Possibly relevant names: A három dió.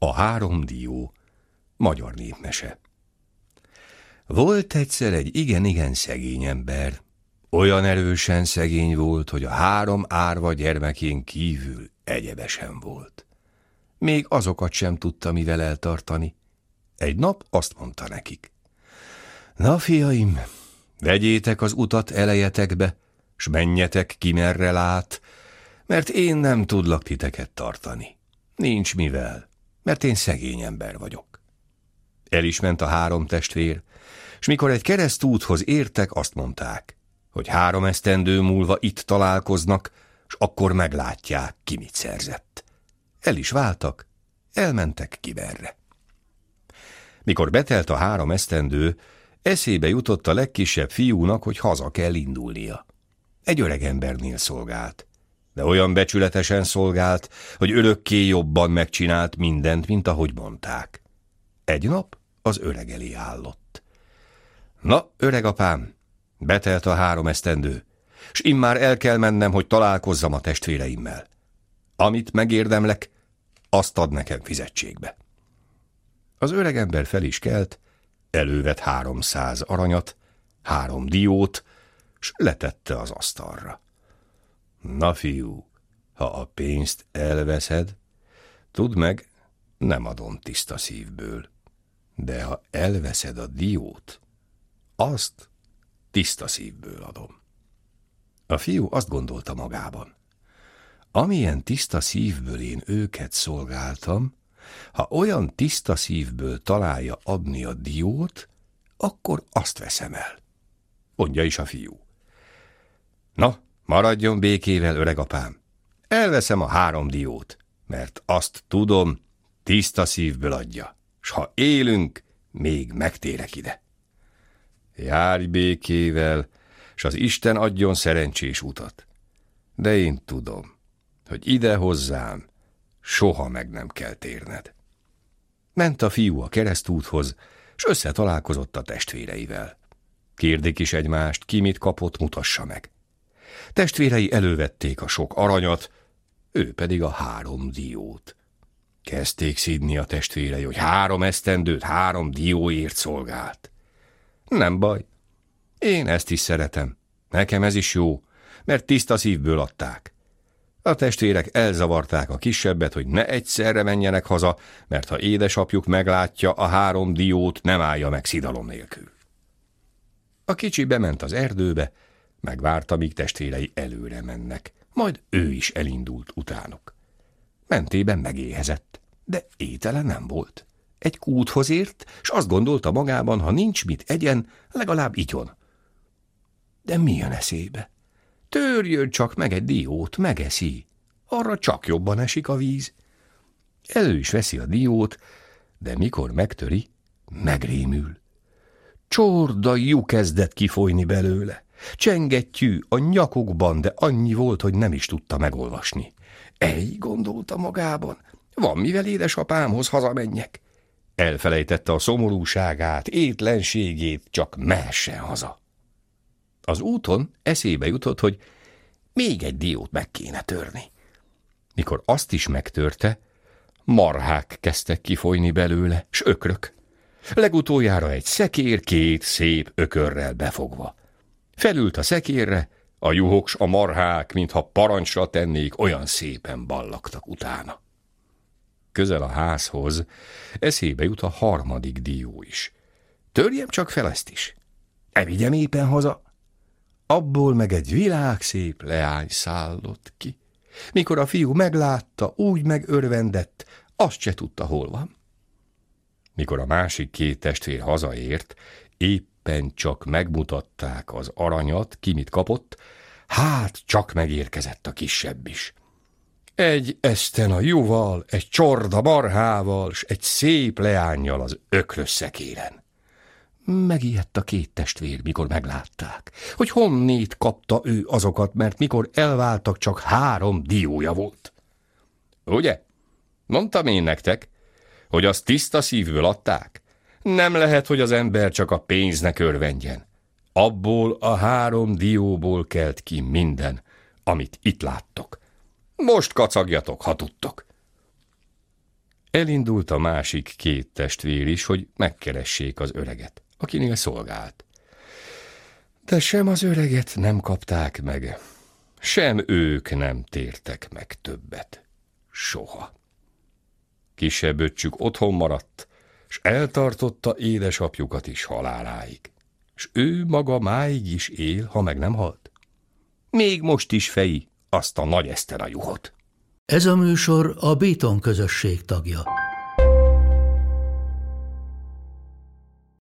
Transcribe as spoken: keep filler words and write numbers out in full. A három dió, magyar népmese. Volt egyszer egy igen-igen szegény ember. Olyan erősen szegény volt, hogy a három árva gyermekén kívül egyebesen volt. Még azokat sem tudta mivel eltartani. Egy nap azt mondta nekik: na, fiaim, vegyétek az utat elejetekbe, s menjetek ki merre lát, mert én nem tudlak titeket tartani. Nincs mivel, mert én szegény ember vagyok. El is ment a három testvér, s mikor egy keresztúthoz értek, azt mondták, hogy három esztendő múlva itt találkoznak, s akkor meglátják, ki mit szerzett. El is váltak, elmentek kiberre. Mikor betelt a három esztendő, eszébe jutott a legkisebb fiúnak, hogy haza kell indulnia. Egy öreg embernél szolgált, de olyan becsületesen szolgált, hogy örökké jobban megcsinált mindent, mint ahogy mondták. Egy nap az öreg elé állott. Na, öregapám, betelt a három esztendő, s immár el kell mennem, hogy találkozzam a testvéreimmel. Amit megérdemlek, azt ad nekem fizetségbe. Az öreg ember fel is kelt, elővett háromszáz aranyat, három diót, s letette az asztalra. Na, fiú, ha a pénzt elveszed, tudd meg, nem adom tiszta szívből. De ha elveszed a diót, azt tiszta szívből adom. A fiú azt gondolta magában: amilyen tiszta szívből én őket szolgáltam, ha olyan tiszta szívből találja adni a diót, akkor azt veszem el. Mondja is a fiú: na, maradjon békével, öregapám, elveszem a három diót, mert azt tudom, tiszta szívből adja, s ha élünk, még megtérek ide. Járj békével, s az Isten adjon szerencsés utat, de én tudom, hogy ide hozzám soha meg nem kell térned. Ment a fiú a keresztúthoz, s összetalálkozott a testvéreivel. Kérdik is egymást, ki mit kapott, mutassa meg. Testvérei elővették a sok aranyat, ő pedig a három diót. Kezdték szidni a testvérei, hogy három esztendőt három dióért szolgált. Nem baj, én ezt is szeretem, nekem ez is jó, mert tiszta szívből adták. A testvérek elzavarták a kisebbet, hogy ne egyszerre menjenek haza, mert ha édesapjuk meglátja a három diót, nem állja meg szidalom nélkül. A kicsi bement az erdőbe, megvárta, míg testvérei előre mennek, majd ő is elindult utánuk. Mentében megéhezett, de étele nem volt. Egy kúthoz ért, s azt gondolta magában, ha nincs mit egyen, legalább igyon. De mi jön eszébe? Törjön csak meg egy diót, megeszi, arra csak jobban esik a víz. Elő is veszi a diót, de mikor megtöri, megrémül. Csorda lyuk kezdett kifolyni belőle. Csengettyű a nyakukban, de annyi volt, hogy nem is tudta megolvasni. Ej, gondolta magában, van mivel édesapámhoz hazamenjek. Elfelejtette a szomorúságát, étlenségét, csak mehessen haza. Az úton eszébe jutott, hogy még egy diót meg kéne törni. Mikor azt is megtörte, marhák kezdtek kifolyni belőle, s ökrök. Legutoljára egy szekér két szép ökörrel befogva. Felült a szekérre, a juhok s a marhák, mintha parancsra tennék, olyan szépen ballagtak utána. Közel a házhoz eszébe jut a harmadik dió is. Törjem csak fel ezt is. E vigyem éppen haza. Abból meg egy világszép leány szállott ki. Mikor a fiú meglátta, úgy megörvendett, azt se tudta, hol van. Mikor a másik két testvér hazaért, éppen csak megmutatták az aranyat, ki mit kapott, hát csak megérkezett a kisebb is. Egy eszten a juval, egy csorda marhával, s egy szép leánnyal az ökrös szekéren. Megijedt a két testvér, mikor meglátták, hogy honnét kapta ő azokat, mert mikor elváltak, csak három diója volt. Ugye? Mondtam én nektek, hogy azt tiszta szívből adták. Nem lehet, hogy az ember csak a pénznek örvendjen. Abból a három dióból kelt ki minden, amit itt láttok. Most kacagjatok, ha tudtok. Elindult a másik két testvér is, hogy megkeressék az öreget, akinél szolgált. De sem az öreget nem kapták meg, sem ők nem tértek meg többet. Soha. Kisebb öccsük otthon maradt, s eltartotta édesapjukat is haláláig, s ő maga máig is él, ha meg nem halt. Még most is feji azt a Nagy Eszter a juhot. Ez a műsor a Béton Közösség tagja.